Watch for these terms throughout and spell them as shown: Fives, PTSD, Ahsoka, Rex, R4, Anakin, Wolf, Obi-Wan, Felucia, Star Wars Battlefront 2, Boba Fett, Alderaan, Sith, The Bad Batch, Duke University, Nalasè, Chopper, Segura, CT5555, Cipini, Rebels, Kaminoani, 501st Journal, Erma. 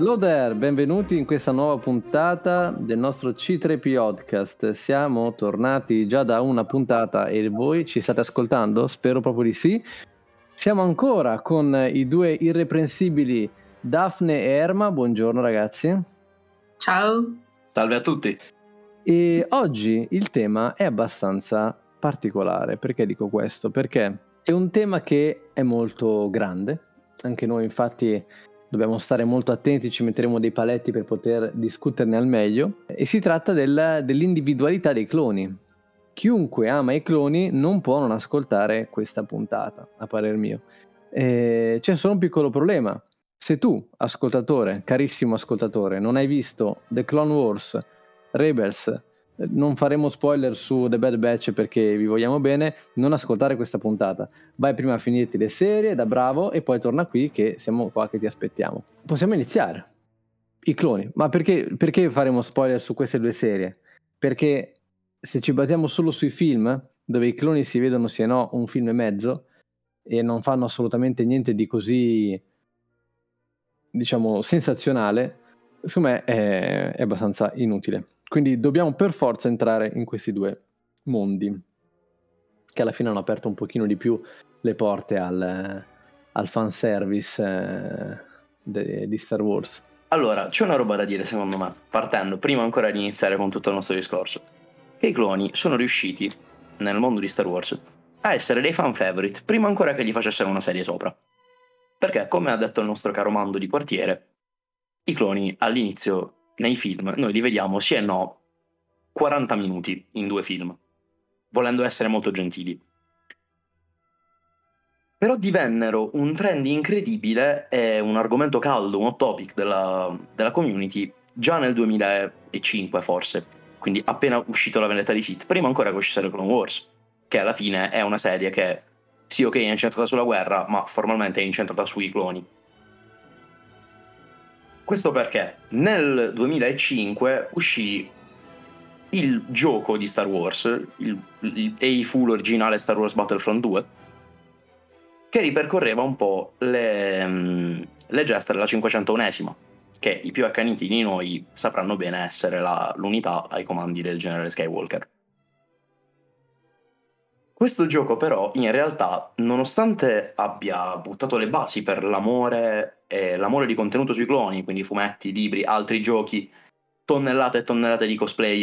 Hello there, benvenuti in questa nuova puntata del nostro C3P podcast. Siamo tornati già da una puntata e voi ci state ascoltando? Spero proprio di sì. Siamo ancora con i due irreprensibili Dafne e Erma. Buongiorno ragazzi. Ciao. Salve a tutti. E oggi il tema è abbastanza particolare. Perché dico questo? Perché è un tema che è molto grande. Anche noi infatti dobbiamo stare molto attenti, ci metteremo dei paletti per poter discuterne al meglio. E si tratta dell'individualità dei cloni. Chiunque ama i cloni non può non ascoltare questa puntata, a parer mio. C'è solo un piccolo problema. Se tu, ascoltatore, carissimo ascoltatore, non hai visto The Clone Wars, Rebels, non faremo spoiler su The Bad Batch perché vi vogliamo bene, non ascoltare questa puntata. Vai prima a finirti le serie da bravo e poi torna qui che siamo qua che ti aspettiamo. Possiamo iniziare. I cloni. Ma perché faremo spoiler su queste due serie? Perché se ci basiamo solo sui film, dove i cloni si vedono se no un film e mezzo e non fanno assolutamente niente di così, diciamo, sensazionale, secondo me è abbastanza inutile. Quindi dobbiamo per forza entrare in questi due mondi, che alla fine hanno aperto un pochino di più le porte al fanservice di Star Wars. Allora, c'è una roba da dire secondo me, partendo prima ancora di iniziare con tutto il nostro discorso, che i cloni sono riusciti, nel mondo di Star Wars, a essere dei fan favorite, prima ancora che gli facessero una serie sopra. Perché, come ha detto il nostro caro Mando di quartiere, i cloni all'inizio, nei film, noi li vediamo sì e no 40 minuti in due film, volendo essere molto gentili. Però divennero un trend incredibile e un argomento caldo, un hot topic della community già nel 2005 forse, quindi appena uscito La vendetta di Sith, prima ancora che uscisse Clone Wars, che alla fine è una serie che sì ok è incentrata sulla guerra, ma formalmente è incentrata sui cloni. Questo perché nel 2005 uscì il gioco di Star Wars, il full originale Star Wars Battlefront 2, che ripercorreva un po' le gesta della 501esima, che i più accaniti di noi sapranno bene essere l'unità ai comandi del generale Skywalker. Questo gioco però, in realtà, nonostante abbia buttato le basi per l'amore di contenuto sui cloni, quindi fumetti, libri, altri giochi, tonnellate e tonnellate di cosplay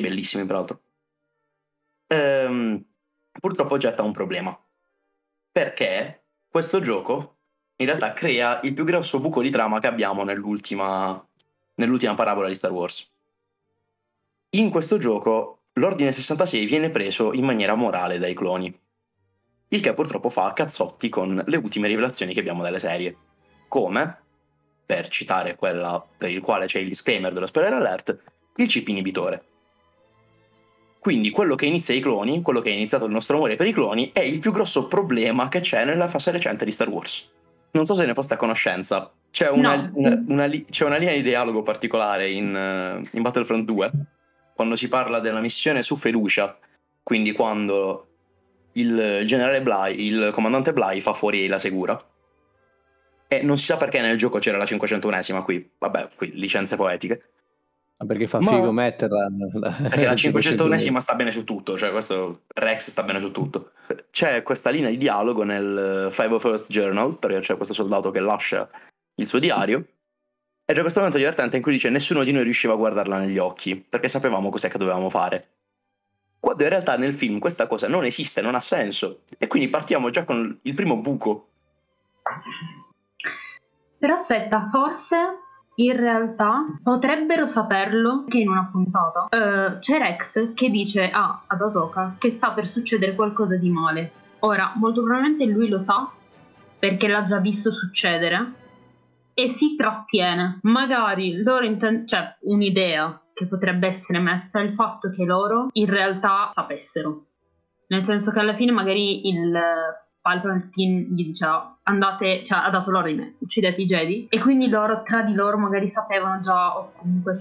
bellissimi peraltro, purtroppo getta un problema, perché questo gioco in realtà crea il più grosso buco di trama che abbiamo nell'ultima parabola di Star Wars. In questo gioco l'Ordine 66 viene preso in maniera morale dai cloni, il che purtroppo fa cazzotti con le ultime rivelazioni che abbiamo dalle serie, come, per citare quella per il quale c'è il disclaimer dello spoiler alert, il chip inibitore. Quindi quello che è iniziato il nostro amore per i cloni, è il più grosso problema che c'è nella fase recente di Star Wars. Non so se ne foste a conoscenza, c'è una linea di dialogo particolare in Battlefront 2, quando si parla della missione su Felucia, quindi quando il comandante Bly fa fuori la Segura. E non si sa perché nel gioco c'era la 501esima qui, vabbè, qui licenze poetiche. Ma perché fa figo metterla. Perché la 501esima sta bene su tutto, cioè questo Rex sta bene su tutto. C'è questa linea di dialogo nel 501st Journal, perché c'è questo soldato che lascia il suo diario. E c'è questo momento divertente in cui dice: nessuno di noi riusciva a guardarla negli occhi, perché sapevamo cos'è che dovevamo fare. Quando in realtà nel film questa cosa non esiste, non ha senso. E quindi partiamo già con il primo buco. Però aspetta, forse in realtà potrebbero saperlo che in una puntata c'è Rex che dice ad Ahsoka che sta per succedere qualcosa di male. Ora, molto probabilmente lui lo sa, perché l'ha già visto succedere, e si trattiene. Magari loro cioè un'idea che potrebbe essere messa è il fatto che loro in realtà sapessero, nel senso che alla fine magari il Palpatine gli diceva andate, cioè ha dato l'ordine uccidete i Jedi, e quindi loro tra di loro magari sapevano già, o comunque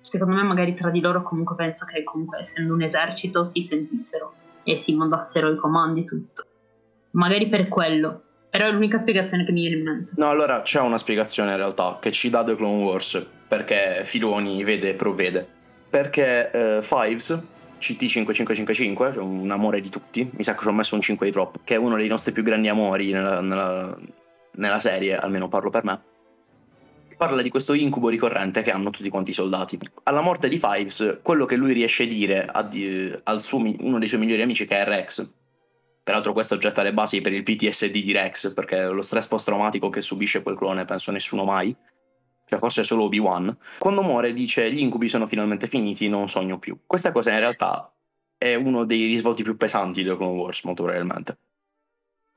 secondo me magari tra di loro comunque penso che comunque essendo un esercito si sentissero e si mandassero i comandi, tutto magari per quello. Però è l'unica spiegazione che mi viene in mente. No, allora c'è una spiegazione in realtà che ci dà The Clone Wars, perché Filoni vede e provvede. Perché Fives, CT5555, cioè un amore di tutti, mi sa che ci ho messo un 5 di troppo, che è uno dei nostri più grandi amori nella serie, almeno parlo per me, parla di questo incubo ricorrente che hanno tutti quanti i soldati. Alla morte di Fives, quello che lui riesce a dire uno dei suoi migliori amici, che è Rex, peraltro questo getta le basi per il PTSD di Rex, perché lo stress post-traumatico che subisce quel clone penso nessuno mai, cioè forse solo Obi-Wan, quando muore dice: gli incubi sono finalmente finiti, non sogno più. Questa cosa in realtà è uno dei risvolti più pesanti di The Clone Wars, molto probabilmente.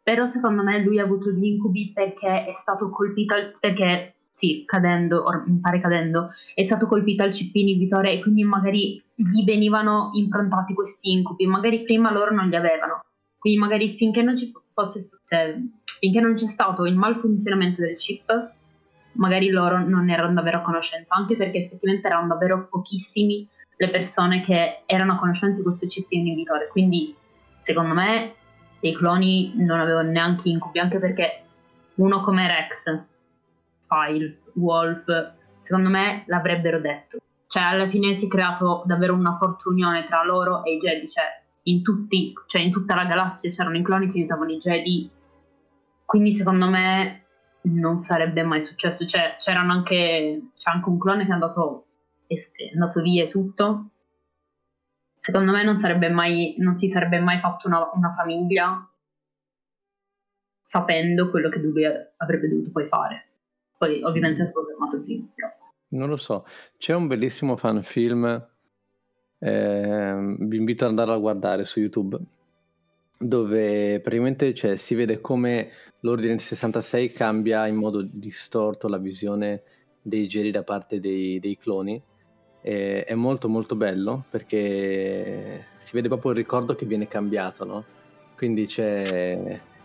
Però secondo me lui ha avuto gli incubi perché è stato colpito perché sì, cadendo, è stato colpito al Cipini Vittoria, e quindi magari gli venivano improntati questi incubi, magari prima loro non li avevano, quindi magari finché non c'è stato il malfunzionamento del chip, magari loro non ne erano davvero a conoscenza, anche perché effettivamente erano davvero pochissimi le persone che erano a conoscenza di questo chip inibitore, quindi secondo me dei cloni non avevano neanche incubi, anche perché uno come Rex, Wolf, secondo me l'avrebbero detto. Cioè alla fine si è creato davvero una fortunione tra loro e i Jedi, cioè in tutta la galassia c'erano i cloni che aiutavano i Jedi, quindi secondo me non sarebbe mai successo. Cioè c'è anche un clone che è andato via e tutto. Secondo me non si sarebbe mai fatto una famiglia sapendo quello che lui avrebbe dovuto poi fare. Poi ovviamente è programmato prima, però. Non lo so, c'è un bellissimo fan film, vi invito ad andarlo a guardare su YouTube, dove praticamente si vede come l'Ordine 66 cambia in modo distorto la visione dei Jedi da parte dei cloni. È molto molto bello, perché si vede proprio il ricordo che viene cambiato, no? Quindi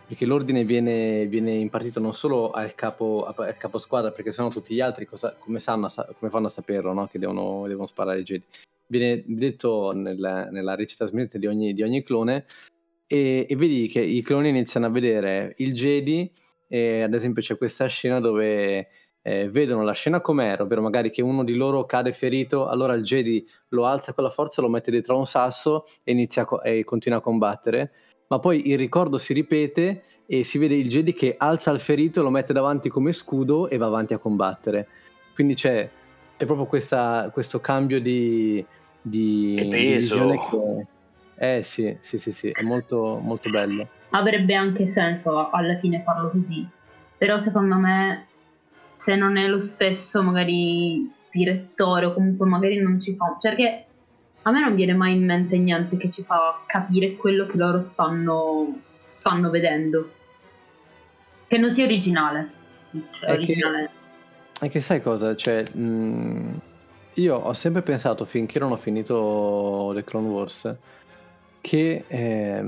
perché l'ordine viene impartito non solo al capo squadra, perché sennò tutti gli altri come fanno a saperlo, no? Che devono sparare ai Jedi. Viene detto nella recita smette di ogni clone, e vedi che i cloni iniziano a vedere il Jedi, e ad esempio c'è questa scena dove vedono la scena com'era, ovvero magari che uno di loro cade ferito, allora il Jedi lo alza con la forza, lo mette dietro a un sasso e e continua a combattere. Ma poi il ricordo si ripete e si vede il Jedi che alza il ferito, lo mette davanti come scudo e va avanti a combattere. Quindi c'è proprio questo cambio di visione che... Sì, è molto, molto bello. Avrebbe anche senso alla fine farlo così, però secondo me se non è lo stesso magari direttore, o comunque magari non ci fa... Perché a me non viene mai in mente niente che ci fa capire quello che loro stanno vedendo, che non sia originale. Cioè, è che sai cosa? Io ho sempre pensato, finché non ho finito The Clone Wars, che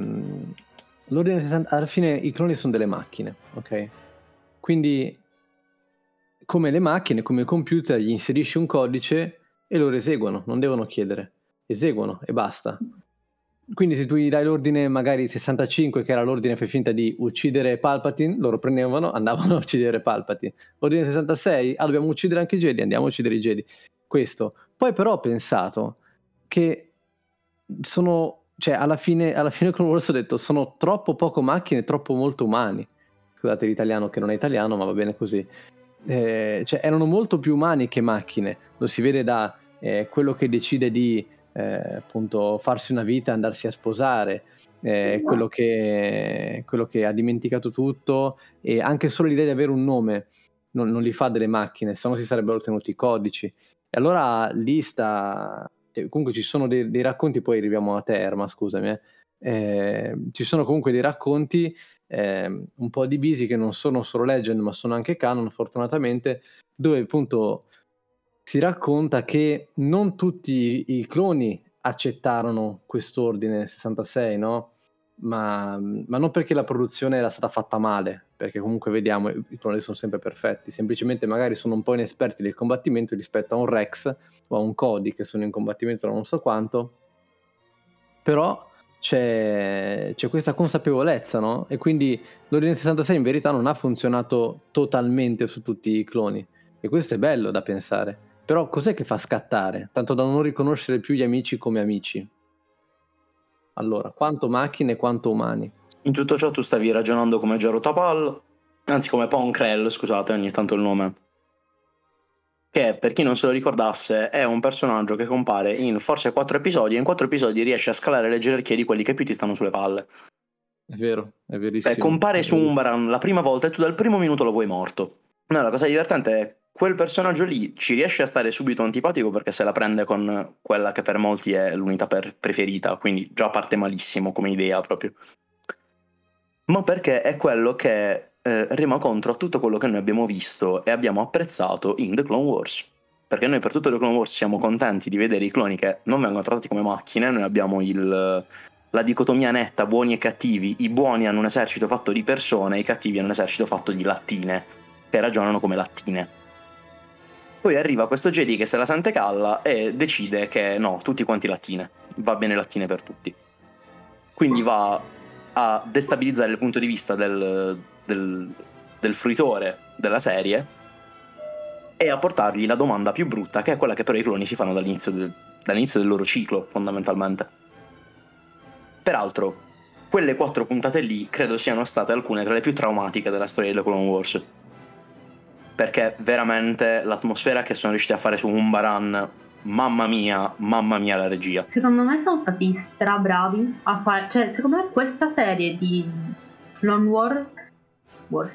l'ordine 60, alla fine i cloni sono delle macchine, ok? Quindi come le macchine, come il computer, gli inserisci un codice e loro eseguono, non devono chiedere. Eseguono e basta. Quindi se tu gli dai l'ordine magari 65, che era l'ordine fai finta di uccidere Palpatine, loro prendevano, andavano a uccidere Palpatine. Ordine 66, dobbiamo uccidere anche i Jedi, andiamo a uccidere i Jedi. Questo. Poi però ho pensato che alla fine con Wolf ho detto, sono troppo poco macchine, troppo molto umani. Scusate l'italiano che non è italiano, ma va bene così. Erano molto più umani che macchine. Lo si vede da quello che decide di appunto farsi una vita, andarsi a sposare, quello che ha dimenticato tutto, e anche solo l'idea di avere un nome non li fa delle macchine, se no si sarebbero ottenuti i codici. E allora lì sta, comunque ci sono dei racconti, poi arriviamo a Terma, scusami, ci sono comunque dei racconti un po' divisi, che non sono solo legend ma sono anche canon, fortunatamente, dove appunto si racconta che non tutti i cloni accettarono quest'ordine 66, no? Ma non perché la produzione era stata fatta male, perché comunque vediamo i cloni sono sempre perfetti, semplicemente magari sono un po' inesperti del combattimento rispetto a un Rex o a un Cody, che sono in combattimento da non so quanto. Però c'è questa consapevolezza, no? E quindi l'Ordine 66 in verità non ha funzionato totalmente su tutti i cloni, e questo è bello da pensare. Però cos'è che fa scattare, tanto da non riconoscere più gli amici come amici? Allora, quanto macchine, quanto umani. In tutto ciò tu stavi ragionando come Gero Tapal, anzi come Pong Krell, scusate ogni tanto il nome, che per chi non se lo ricordasse è un personaggio che compare in forse 4 episodi, e in 4 episodi riesce a scalare le gerarchie di quelli che più ti stanno sulle palle. È vero, è verissimo. Compare su Umbaran la prima volta e tu dal primo minuto lo vuoi morto. No, la cosa divertente è quel personaggio lì ci riesce a stare subito antipatico perché se la prende con quella che per molti è l'unità preferita, quindi già parte malissimo come idea proprio, ma perché è quello che rema contro a tutto quello che noi abbiamo visto e abbiamo apprezzato in The Clone Wars, perché noi per tutto The Clone Wars siamo contenti di vedere i cloni che non vengono trattati come macchine. Noi abbiamo la dicotomia netta buoni e cattivi: i buoni hanno un esercito fatto di persone, i cattivi hanno un esercito fatto di lattine che ragionano come lattine. Poi arriva questo Jedi che se la sente calla e decide che no, tutti quanti lattine, va bene lattine per tutti, quindi va a destabilizzare il punto di vista del fruitore della serie e a portargli la domanda più brutta, che è quella che però i cloni si fanno dall'inizio del loro ciclo, fondamentalmente. Peraltro quelle 4 puntate lì credo siano state alcune tra le più traumatiche della storia di The Clone Wars, perché veramente l'atmosfera che sono riusciti a fare su Umbaran, mamma mia la regia. Secondo me sono stati strabravi a fare, cioè secondo me questa serie di Clone Wars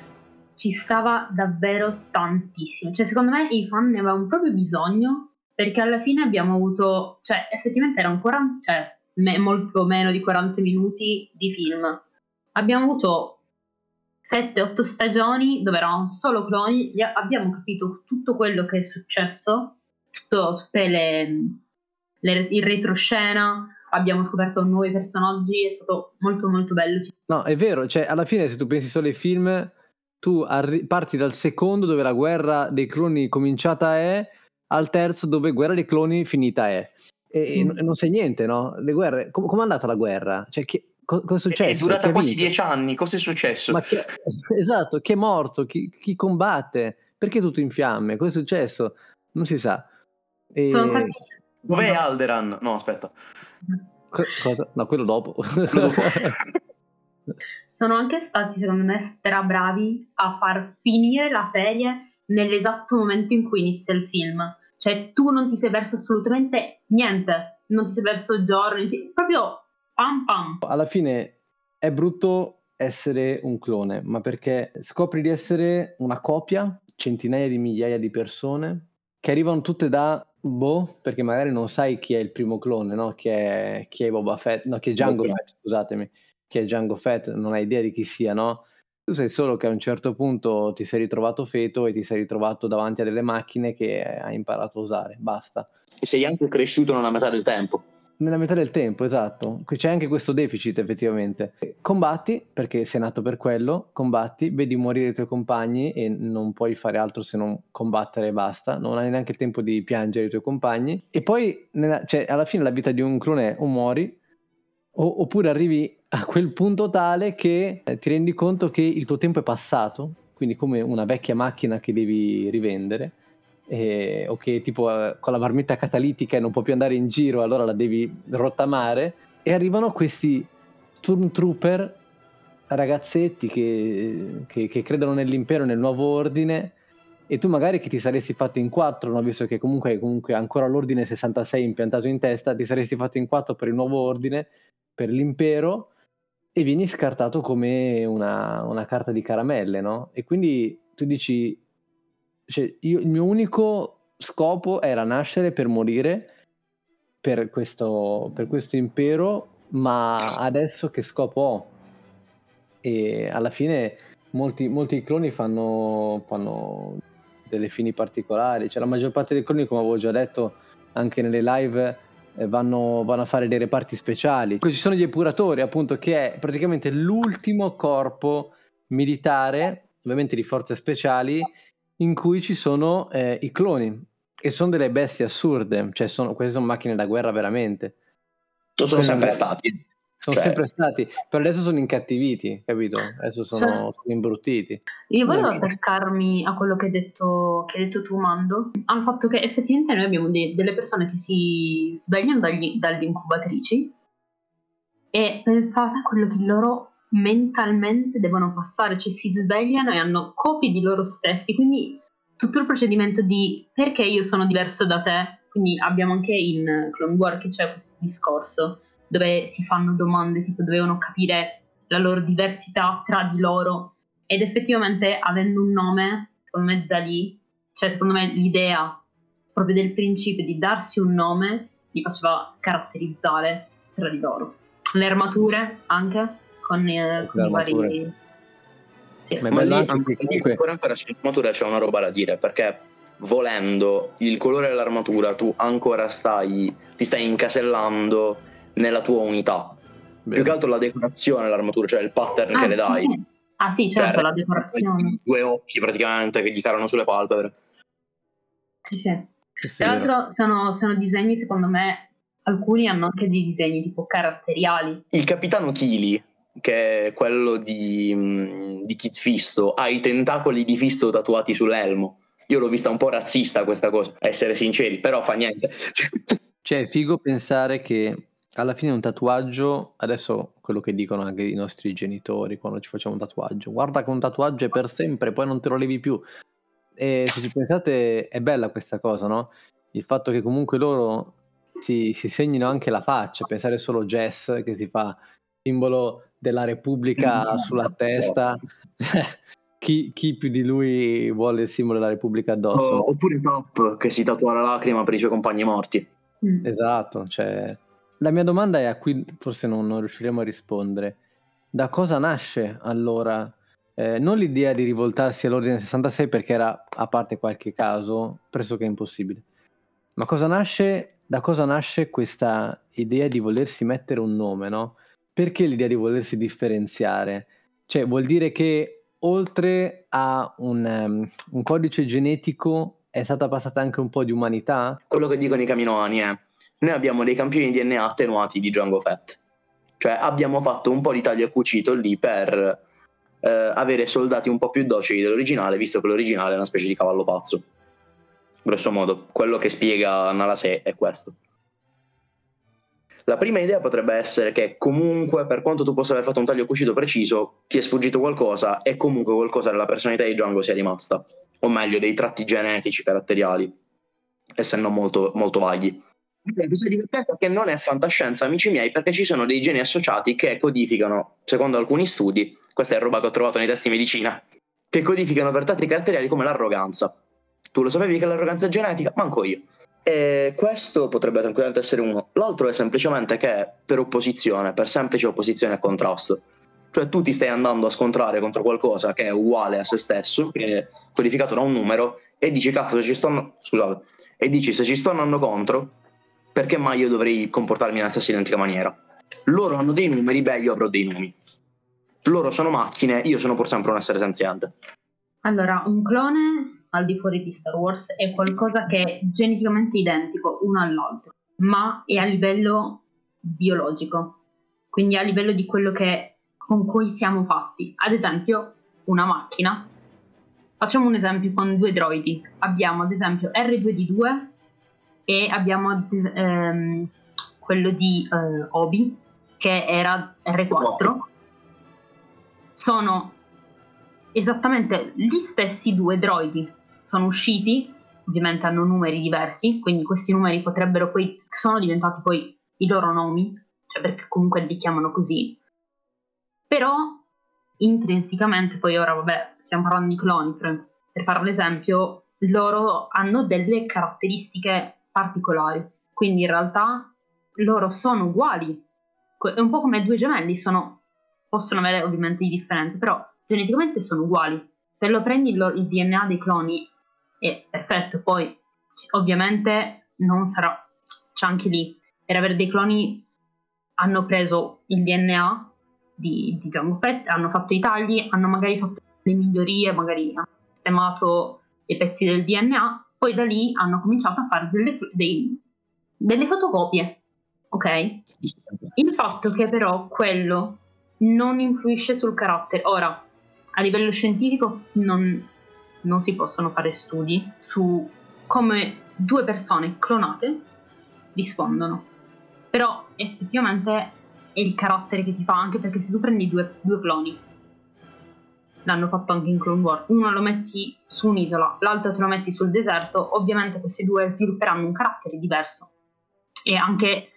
ci stava davvero tantissimo, cioè secondo me i fan ne avevano proprio bisogno, perché alla fine abbiamo avuto, cioè effettivamente era un 40, cioè molto meno di 40 minuti di film, abbiamo avuto 7-8 stagioni dove erano solo cloni, abbiamo capito tutto quello che è successo, tutte il retroscena, abbiamo scoperto nuovi personaggi, è stato molto molto bello. No, è vero, cioè alla fine se tu pensi solo ai film tu parti dal secondo dove la guerra dei cloni cominciata è, al terzo dove guerra dei cloni finita è, e non sai niente, no? Le guerre, com'è andata la guerra? Cioè cosa è successo? È durata quasi 10 anni, cosa è successo? Ma esatto, chi è morto? Chi combatte? Perché tutto in fiamme? Cosa è successo? Non si sa. Dov'è Alderaan? No, aspetta. Cosa? No, quello dopo. Sono anche stati secondo me strabravi a far finire la serie nell'esatto momento in cui inizia il film, cioè tu non ti sei perso assolutamente niente, non ti sei perso giorni, proprio pam pam. Alla fine è brutto essere un clone, ma perché scopri di essere una copia, centinaia di migliaia di persone che arrivano tutte da perché magari non sai chi è il primo clone, no? Chi è Boba Fett, no, chi è Jango Fett, scusatemi, che è Jango Fett, non hai idea di chi sia, no? Tu sai solo che a un certo punto ti sei ritrovato feto e ti sei ritrovato davanti a delle macchine che hai imparato a usare, basta. E sei anche cresciuto nella metà del tempo. Nella metà del tempo, esatto. C'è anche questo deficit, effettivamente. Combatti, perché sei nato per quello, combatti, vedi morire i tuoi compagni e non puoi fare altro se non combattere e basta. Non hai neanche il tempo di piangere i tuoi compagni. E poi, cioè, alla fine la vita di un clone è o muori, oppure arrivi a quel punto tale che ti rendi conto che il tuo tempo è passato, quindi come una vecchia macchina che devi rivendere, o che tipo con la marmitta catalitica e non può più andare in giro, allora la devi rottamare. E arrivano questi stormtrooper ragazzetti che credono nell'impero, nel nuovo ordine, e tu magari che ti saresti fatto in 4, no? Visto che comunque ancora l'ordine 66 impiantato in testa, ti saresti fatto in 4 per il nuovo ordine, per l'impero, e vieni scartato come una carta di caramelle, no? E quindi tu dici, cioè, il mio unico scopo era nascere per morire per questo impero, ma adesso che scopo ho? E alla fine molti cloni fanno delle fini particolari, cioè la maggior parte dei cloni, come avevo già detto anche nelle live, vanno a fare dei reparti speciali. Ci sono gli epuratori, appunto, che è praticamente l'ultimo corpo militare, ovviamente di forze speciali, in cui ci sono i cloni, e sono delle bestie assurde, cioè queste sono macchine da guerra veramente. Lo sono sempre stati. Sono sempre stati, per adesso sono incattiviti, capito? Adesso sono imbruttiti. Io volevo attaccarmi a quello che hai detto tu, Mando, al fatto che effettivamente noi abbiamo delle persone che si svegliano dalle incubatrici e pensate a quello che loro mentalmente devono passare, cioè si svegliano e hanno copie di loro stessi, quindi tutto il procedimento di perché io sono diverso da te, quindi abbiamo anche in Clone Wars che c'è questo discorso dove si fanno domande tipo dovevano capire la loro diversità tra di loro, ed effettivamente avendo un nome, secondo me da lì, cioè secondo me l'idea proprio del principe di darsi un nome li faceva caratterizzare tra di loro. Le armature anche con i vari... Sì. Ma lì anche comunque per l'armatura c'è una roba da dire, perché volendo il colore dell'armatura tu ancora ti stai incasellando nella tua unità. Bene. Più che altro la decorazione dell'armatura, cioè il pattern che le dai. Sì. Ah sì, certo, la decorazione. Due occhi praticamente che gli calano sulle palpebre. Sì, sì. Tra l'altro sono disegni, secondo me, alcuni hanno anche dei disegni tipo caratteriali. Il capitano Kili, che è quello di Kit Fisto, ha i tentacoli di Fisto tatuati sull'elmo. Io l'ho vista un po' razzista questa cosa, essere sinceri, però fa niente. Cioè è figo pensare che alla fine un tatuaggio, adesso quello che dicono anche i nostri genitori quando ci facciamo un tatuaggio, guarda che un tatuaggio è per sempre, poi non te lo levi più. E se ci pensate è bella questa cosa, no? Il fatto che comunque loro si segnino anche la faccia, pensare solo Jess che si fa simbolo della Repubblica sulla testa. Chi più di lui vuole il simbolo della Repubblica addosso? Oppure Pop che si tatua la lacrima per i suoi compagni morti. Esatto, cioè... La mia domanda è, a cui forse non riusciremo a rispondere, da cosa nasce allora? Non l'idea di rivoltarsi all'Ordine 66, perché era, a parte qualche caso, pressoché impossibile. Ma da cosa nasce questa idea di volersi mettere un nome, no? Perché l'idea di volersi differenziare? Cioè vuol dire che oltre a un codice genetico è stata passata anche un po' di umanità? Quello che dicono i Kaminoani è... Noi abbiamo dei campioni di DNA attenuati di Jango Fett, cioè abbiamo fatto un po' di taglio e cucito lì per avere soldati un po' più docili dell'originale, visto che l'originale è una specie di cavallo pazzo, grosso modo. Quello che spiega Nalasè è questo. La prima idea potrebbe essere che comunque, per quanto tu possa aver fatto un taglio e cucito preciso, ti è sfuggito qualcosa e comunque qualcosa della personalità di Jango sia rimasta, o meglio dei tratti genetici caratteriali, essendo molto, molto vaghi. Che non è fantascienza, amici miei, perché ci sono dei geni associati che codificano, secondo alcuni studi, questa è roba che ho trovato nei testi di medicina, che codificano per tratti caratteriali come l'arroganza. Tu lo sapevi che l'arroganza è genetica? Manco io. E questo potrebbe tranquillamente essere uno. L'altro è semplicemente che per opposizione, per semplice opposizione e contrasto, cioè tu ti stai andando a scontrare contro qualcosa che è uguale a se stesso, che è codificato da un numero, e dici cazzo se ci sto andando contro, perché mai io dovrei comportarmi nella stessa identica maniera? Loro hanno dei numeri, beh, io avrò dei nomi. Loro sono macchine, io sono pur sempre un essere senziente. Allora, un clone, al di fuori di Star Wars, è qualcosa che è geneticamente identico uno all'altro, ma è a livello biologico, quindi a livello di quello con cui siamo fatti. Ad esempio, una macchina. Facciamo un esempio con due droidi. Abbiamo, ad esempio, R2D2, e abbiamo quello di Obi, che era R4. Sono esattamente gli stessi due droidi, sono usciti, ovviamente hanno numeri diversi, quindi questi numeri potrebbero poi, sono diventati poi i loro nomi, cioè perché comunque li chiamano così, però intrinsecamente poi ora vabbè stiamo parlando di cloni, per fare l'esempio, loro hanno delle caratteristiche particolari, quindi in realtà loro sono uguali, è un po' come due gemelli, possono avere ovviamente i differenti, però geneticamente sono uguali. Se lo prendi il DNA dei cloni è perfetto, poi ovviamente non sarà, c'è anche lì, per avere dei cloni hanno preso il DNA di Jango Fett, hanno fatto i tagli, hanno magari fatto le migliorie, magari hanno sistemato i pezzi del DNA, poi da lì hanno cominciato a fare delle fotocopie Ok? Il fatto che però quello non influisce sul carattere. Ora, a livello scientifico non si possono fare studi su come due persone clonate rispondono, però effettivamente è il carattere che ti fa, anche perché se tu prendi due cloni, l'hanno fatto anche in Clone Wars, uno lo metti su un'isola, l'altro te lo metti sul deserto, ovviamente questi due svilupperanno un carattere diverso e anche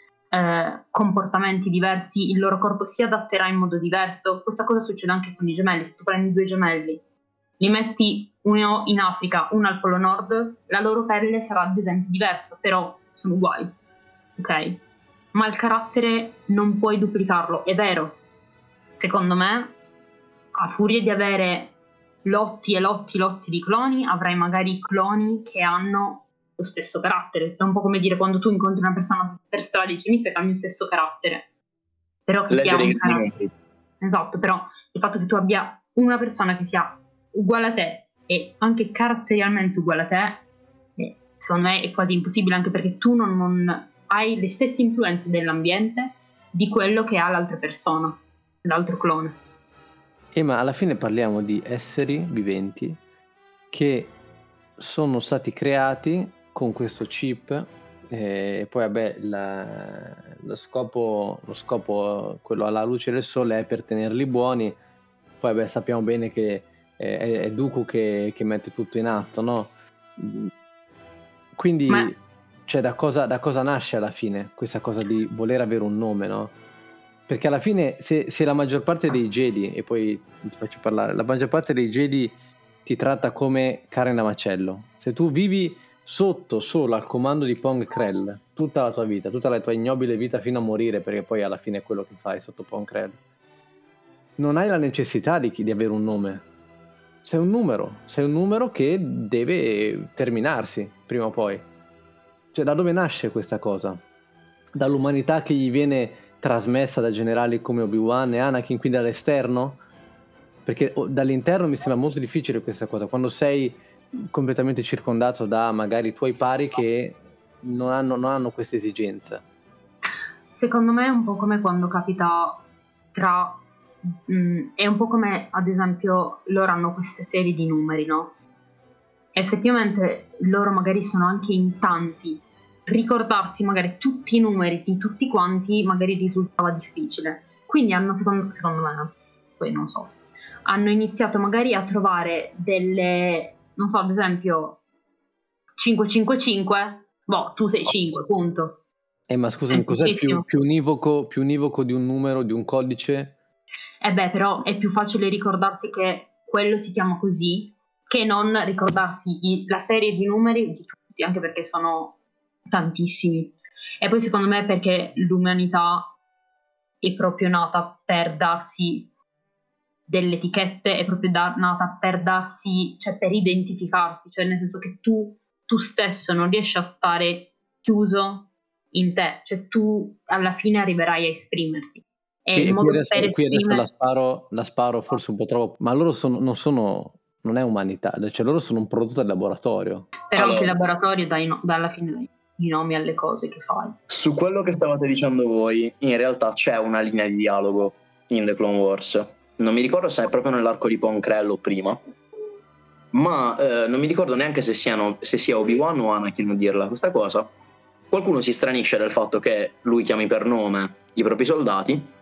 comportamenti diversi, il loro corpo si adatterà in modo diverso. Questa cosa succede anche con i gemelli. Se tu prendi due gemelli, li metti uno in Africa, uno al Polo Nord, la loro pelle sarà ad esempio diversa, però sono uguali, ok? Ma il carattere non puoi duplicarlo, è vero. Secondo me, a furia di avere lotti di cloni, avrai magari cloni che hanno lo stesso carattere. È un po' come dire quando tu incontri una persona per strada e dici: mi sa che ha il mio stesso carattere. Però che sia un carattere. Esatto, però il fatto che tu abbia una persona che sia uguale a te e anche caratterialmente uguale a te, secondo me è quasi impossibile, anche perché tu non hai le stesse influenze dell'ambiente di quello che ha l'altra persona, l'altro clone. E ma alla fine parliamo di esseri viventi che sono stati creati con questo chip, e poi vabbè lo scopo quello alla luce del sole è per tenerli buoni, poi vabbè sappiamo bene che è Dooku che mette tutto in atto, no? Quindi cioè, da cosa nasce alla fine questa cosa di voler avere un nome, no? Perché alla fine se la maggior parte dei Jedi, e poi ti faccio parlare, la maggior parte dei Jedi ti tratta come carne da macello, se tu vivi sotto solo al comando di Pong Krell tutta la tua vita, tutta la tua ignobile vita fino a morire, perché poi alla fine è quello che fai sotto Pong Krell, non hai la necessità di avere un nome. Sei un numero che deve terminarsi prima o poi. Cioè, da dove nasce questa cosa? Dall'umanità che gli viene trasmessa da generali come Obi-Wan e Anakin, quindi dall'esterno? Perché dall'interno mi sembra molto difficile questa cosa, quando sei completamente circondato da magari i tuoi pari che non hanno questa esigenza. Secondo me è un po' come quando capita tra... è un po' come ad esempio loro hanno queste serie di numeri, no? Effettivamente loro magari sono anche in tanti, ricordarsi magari tutti i numeri di tutti quanti magari risultava difficile, quindi hanno secondo me, poi non so, hanno iniziato magari a trovare delle, non so, ad esempio 555, boh, tu sei 5, punto. Ma scusami, cos'è più univoco di un numero, di un codice? Però è più facile ricordarsi che quello si chiama così che non ricordarsi la serie di numeri di tutti, anche perché sono tantissimi. E poi secondo me è perché l'umanità è proprio nata per darsi delle etichette, è proprio nata per darsi, cioè per identificarsi, cioè nel senso che tu stesso non riesci a stare chiuso in te, cioè tu alla fine arriverai a esprimerti. E qui adesso la sparo forse un po' troppo, ma loro non è umanità, cioè loro sono un prodotto del laboratorio. Però allora, anche il laboratorio dalla fine dai i nomi alle cose che fai. Su quello che stavate dicendo voi, in realtà c'è una linea di dialogo in The Clone Wars, non mi ricordo se è proprio nell'arco di Pong Krell o prima, ma non mi ricordo neanche se sia Obi-Wan o Anakin a dirla questa cosa. Qualcuno si stranisce del fatto che lui chiami per nome i propri soldati,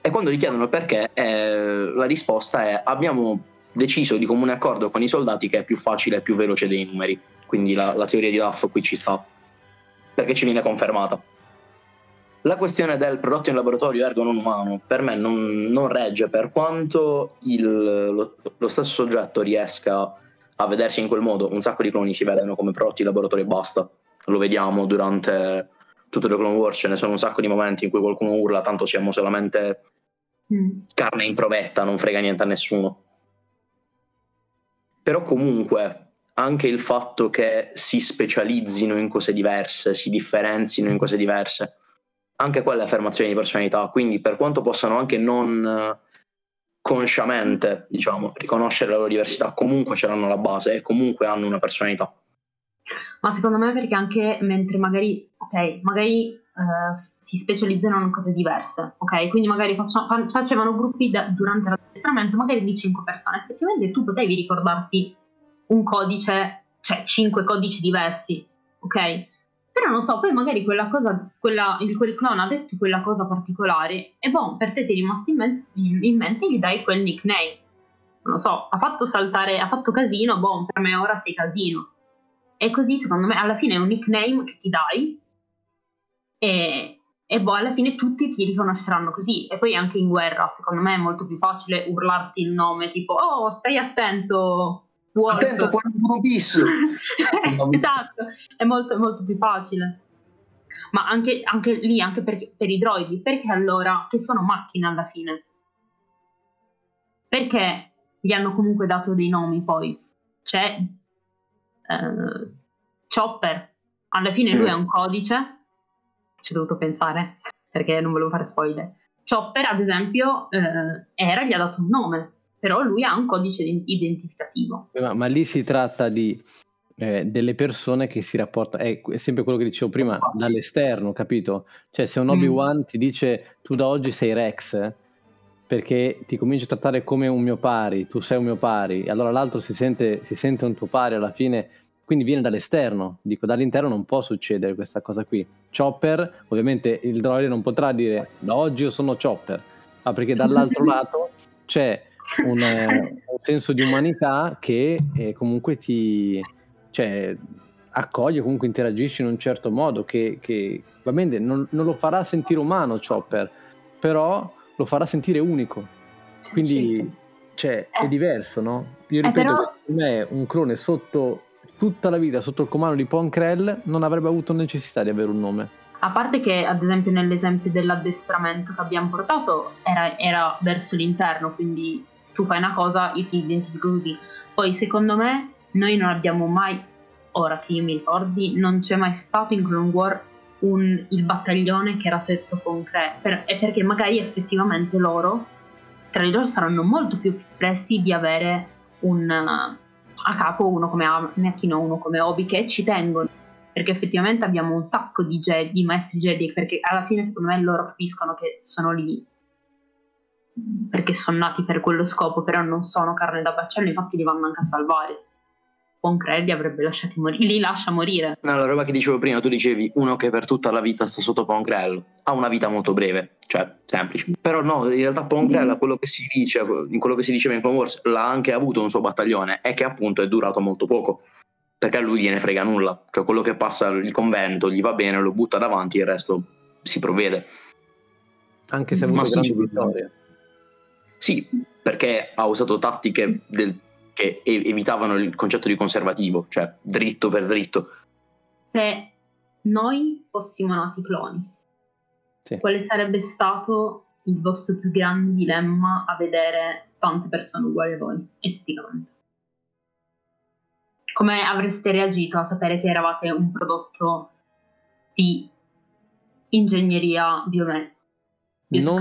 e quando gli chiedono il perché, la risposta è: abbiamo deciso di comune accordo con i soldati che è più facile e più veloce dei numeri. Quindi la teoria di Duff qui ci sta, perché ci viene confermata. La questione del prodotto in laboratorio ergo non umano per me non regge, per quanto lo stesso soggetto riesca a vedersi in quel modo. Un sacco di cloni si vedono come prodotti in laboratorio e basta, lo vediamo durante tutto The Clone Wars, ce ne sono un sacco di momenti in cui qualcuno urla tanto siamo solamente carne in provetta, non frega niente a nessuno. Però comunque anche il fatto che si specializzino in cose diverse, si differenzino in cose diverse, anche quella è affermazione di personalità, quindi per quanto possano anche non consciamente, diciamo, riconoscere la loro diversità, comunque ce l'hanno alla base e comunque hanno una personalità. Ma secondo me perché anche mentre magari si specializzano in cose diverse, ok? Quindi magari facevano gruppi durante l'addestramento, magari di 5 persone. Effettivamente tu potevi ricordarti un codice, cioè 5 codici diversi, ok? Però non so, poi magari quel clone ha detto quella cosa particolare e boh, per te ti è rimasto in mente e gli dai quel nickname. Non lo so, ha fatto casino, boh, per me ora sei casino. E così secondo me alla fine è un nickname che ti dai e boh, alla fine tutti ti riconosceranno così. E poi anche in guerra secondo me è molto più facile urlarti il nome tipo oh stai attento Wolf. Attento 41 bis. Esatto, è molto più facile. Ma anche lì, anche per i droidi, perché allora che sono macchine alla fine, perché gli hanno comunque dato dei nomi poi, cioè Chopper alla fine lui è un codice, ci ho dovuto pensare perché non volevo fare spoiler. Chopper ad esempio era, gli ha dato un nome, però lui ha un codice identificativo. Ma lì si tratta di delle persone che si rapportano, è sempre quello che dicevo prima, dall'esterno, capito? Cioè se un Obi-Wan ti dice tu da oggi sei Rex perché ti cominci a trattare come un mio pari, tu sei un mio pari, allora l'altro si sente un tuo pari alla fine, quindi viene dall'esterno. Dico, dall'interno non può succedere questa cosa qui. Chopper, ovviamente il droide non potrà dire da oggi io sono Chopper, ma perché dall'altro lato c'è un senso di umanità che comunque ti, cioè, accoglie, comunque interagisci in un certo modo che ovviamente non lo farà sentire umano Chopper, però lo farà sentire unico, quindi cioè, è diverso, no? Io ripeto, però... secondo me un clone sotto tutta la vita sotto il comando di Pong Krell non avrebbe avuto necessità di avere un nome. A parte che ad esempio nell'esempio dell'addestramento che abbiamo portato era verso l'interno, quindi tu fai una cosa, io ti identifico così. Poi secondo me noi non abbiamo mai, ora che io mi ricordi, non c'è mai stato in Clone War il battaglione che era sotto Pong Krell, è perché magari effettivamente loro tra di loro saranno molto più pressi di avere a capo uno come Anakin o uno come Obi, che ci tengono, perché effettivamente abbiamo un sacco di Jedi, maestri Jedi, perché alla fine secondo me loro capiscono che sono lì perché sono nati per quello scopo, però non sono carne da baccello, infatti li vanno anche a salvare. Pong Krell li avrebbe lasciati morire, li lascia morire. No, la roba che dicevo prima, tu dicevi uno che per tutta la vita sta sotto Pong Krell ha una vita molto breve, cioè semplice. Però no, in realtà Pong Krell, quello che si diceva in Clone Wars, l'ha anche avuto un suo battaglione, è che appunto è durato molto poco, perché a lui gliene frega nulla, cioè quello che passa il convento gli va bene, lo butta davanti, il resto si provvede. Anche se ha avuto grandi vittorie. Sì, perché ha usato tattiche che evitavano il concetto di conservativo, cioè dritto per dritto. Se noi fossimo nati cloni, sì, quale sarebbe stato il vostro più grande dilemma a vedere tante persone uguali a voi, esteticamente? Come avreste reagito a sapere che eravate un prodotto di ingegneria biomedica? Non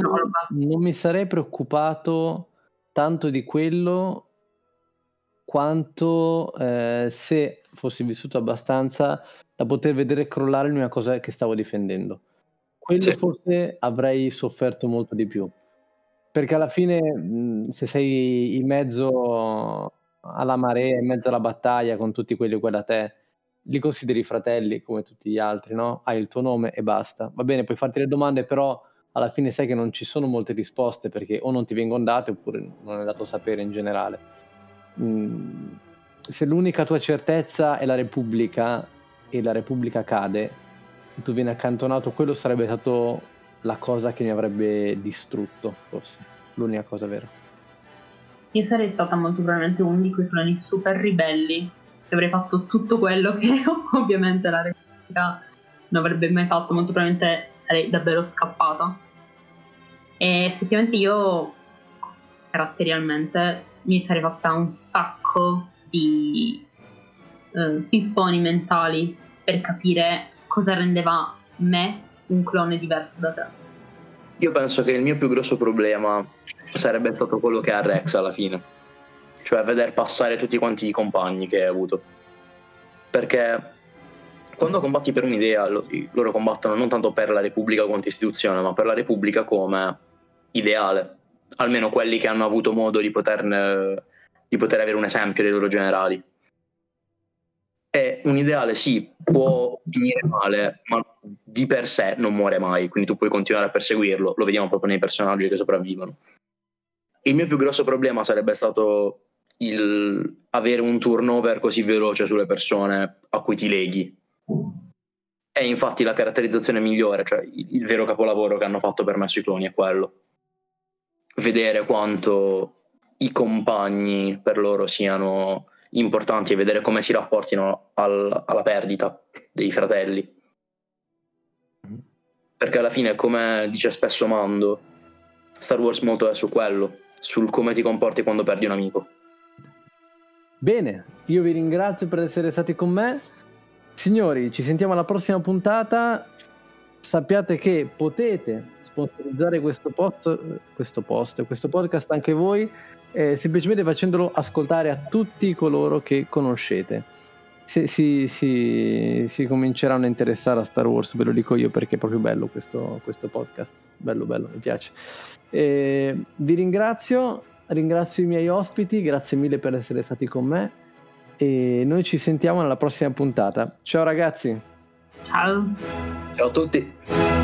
mi sarei preoccupato tanto di quello... quanto se fossi vissuto abbastanza da poter vedere crollare una cosa che stavo difendendo, quello sì, forse avrei sofferto molto di più, perché alla fine se sei in mezzo alla marea, in mezzo alla battaglia con tutti quelli uguali a te, li consideri fratelli come tutti gli altri, no? Hai il tuo nome e basta, va bene, puoi farti le domande, però alla fine sai che non ci sono molte risposte perché o non ti vengono date oppure non è dato sapere in generale. Se l'unica tua certezza è la Repubblica e la Repubblica cade, tu vieni accantonato, quello sarebbe stato la cosa che mi avrebbe distrutto, forse l'unica cosa vera. Io sarei stata molto probabilmente uno di quei cloni super ribelli che avrei fatto tutto quello che ovviamente la Repubblica non avrebbe mai fatto, molto probabilmente sarei davvero scappata. E effettivamente io caratterialmente mi sarei fatta un sacco di pipponi mentali per capire cosa rendeva me un clone diverso da te. Io penso che il mio più grosso problema sarebbe stato quello che ha Rex alla fine, cioè veder passare tutti quanti i compagni che hai avuto, perché Quando combatti per un'idea, loro combattono non tanto per la Repubblica quanto istituzione, ma per la Repubblica come ideale, almeno quelli che hanno avuto modo di poter avere un esempio dei loro generali. È un ideale, sì, può finire male, ma di per sé non muore mai, quindi tu puoi continuare a perseguirlo, lo vediamo proprio nei personaggi che sopravvivono. Il mio più grosso problema sarebbe stato il avere un turnover così veloce sulle persone a cui ti leghi. È infatti la caratterizzazione migliore, cioè il vero capolavoro che hanno fatto per me sui cloni è quello. Vedere quanto i compagni per loro siano importanti e vedere come si rapportino alla perdita dei fratelli. Perché alla fine, come dice spesso Mando, Star Wars molto è su quello, sul come ti comporti quando perdi un amico. Bene, io vi ringrazio per essere stati con me. Signori, ci sentiamo alla prossima puntata. Sappiate che potete sponsorizzare questo podcast anche voi, semplicemente facendolo ascoltare a tutti coloro che conoscete. Si cominceranno a interessare a Star Wars, ve lo dico io, perché è proprio bello questo podcast. Bello, mi piace. Vi ringrazio i miei ospiti, grazie mille per essere stati con me e noi ci sentiamo alla prossima puntata. Ciao ragazzi. Ciao a tutti.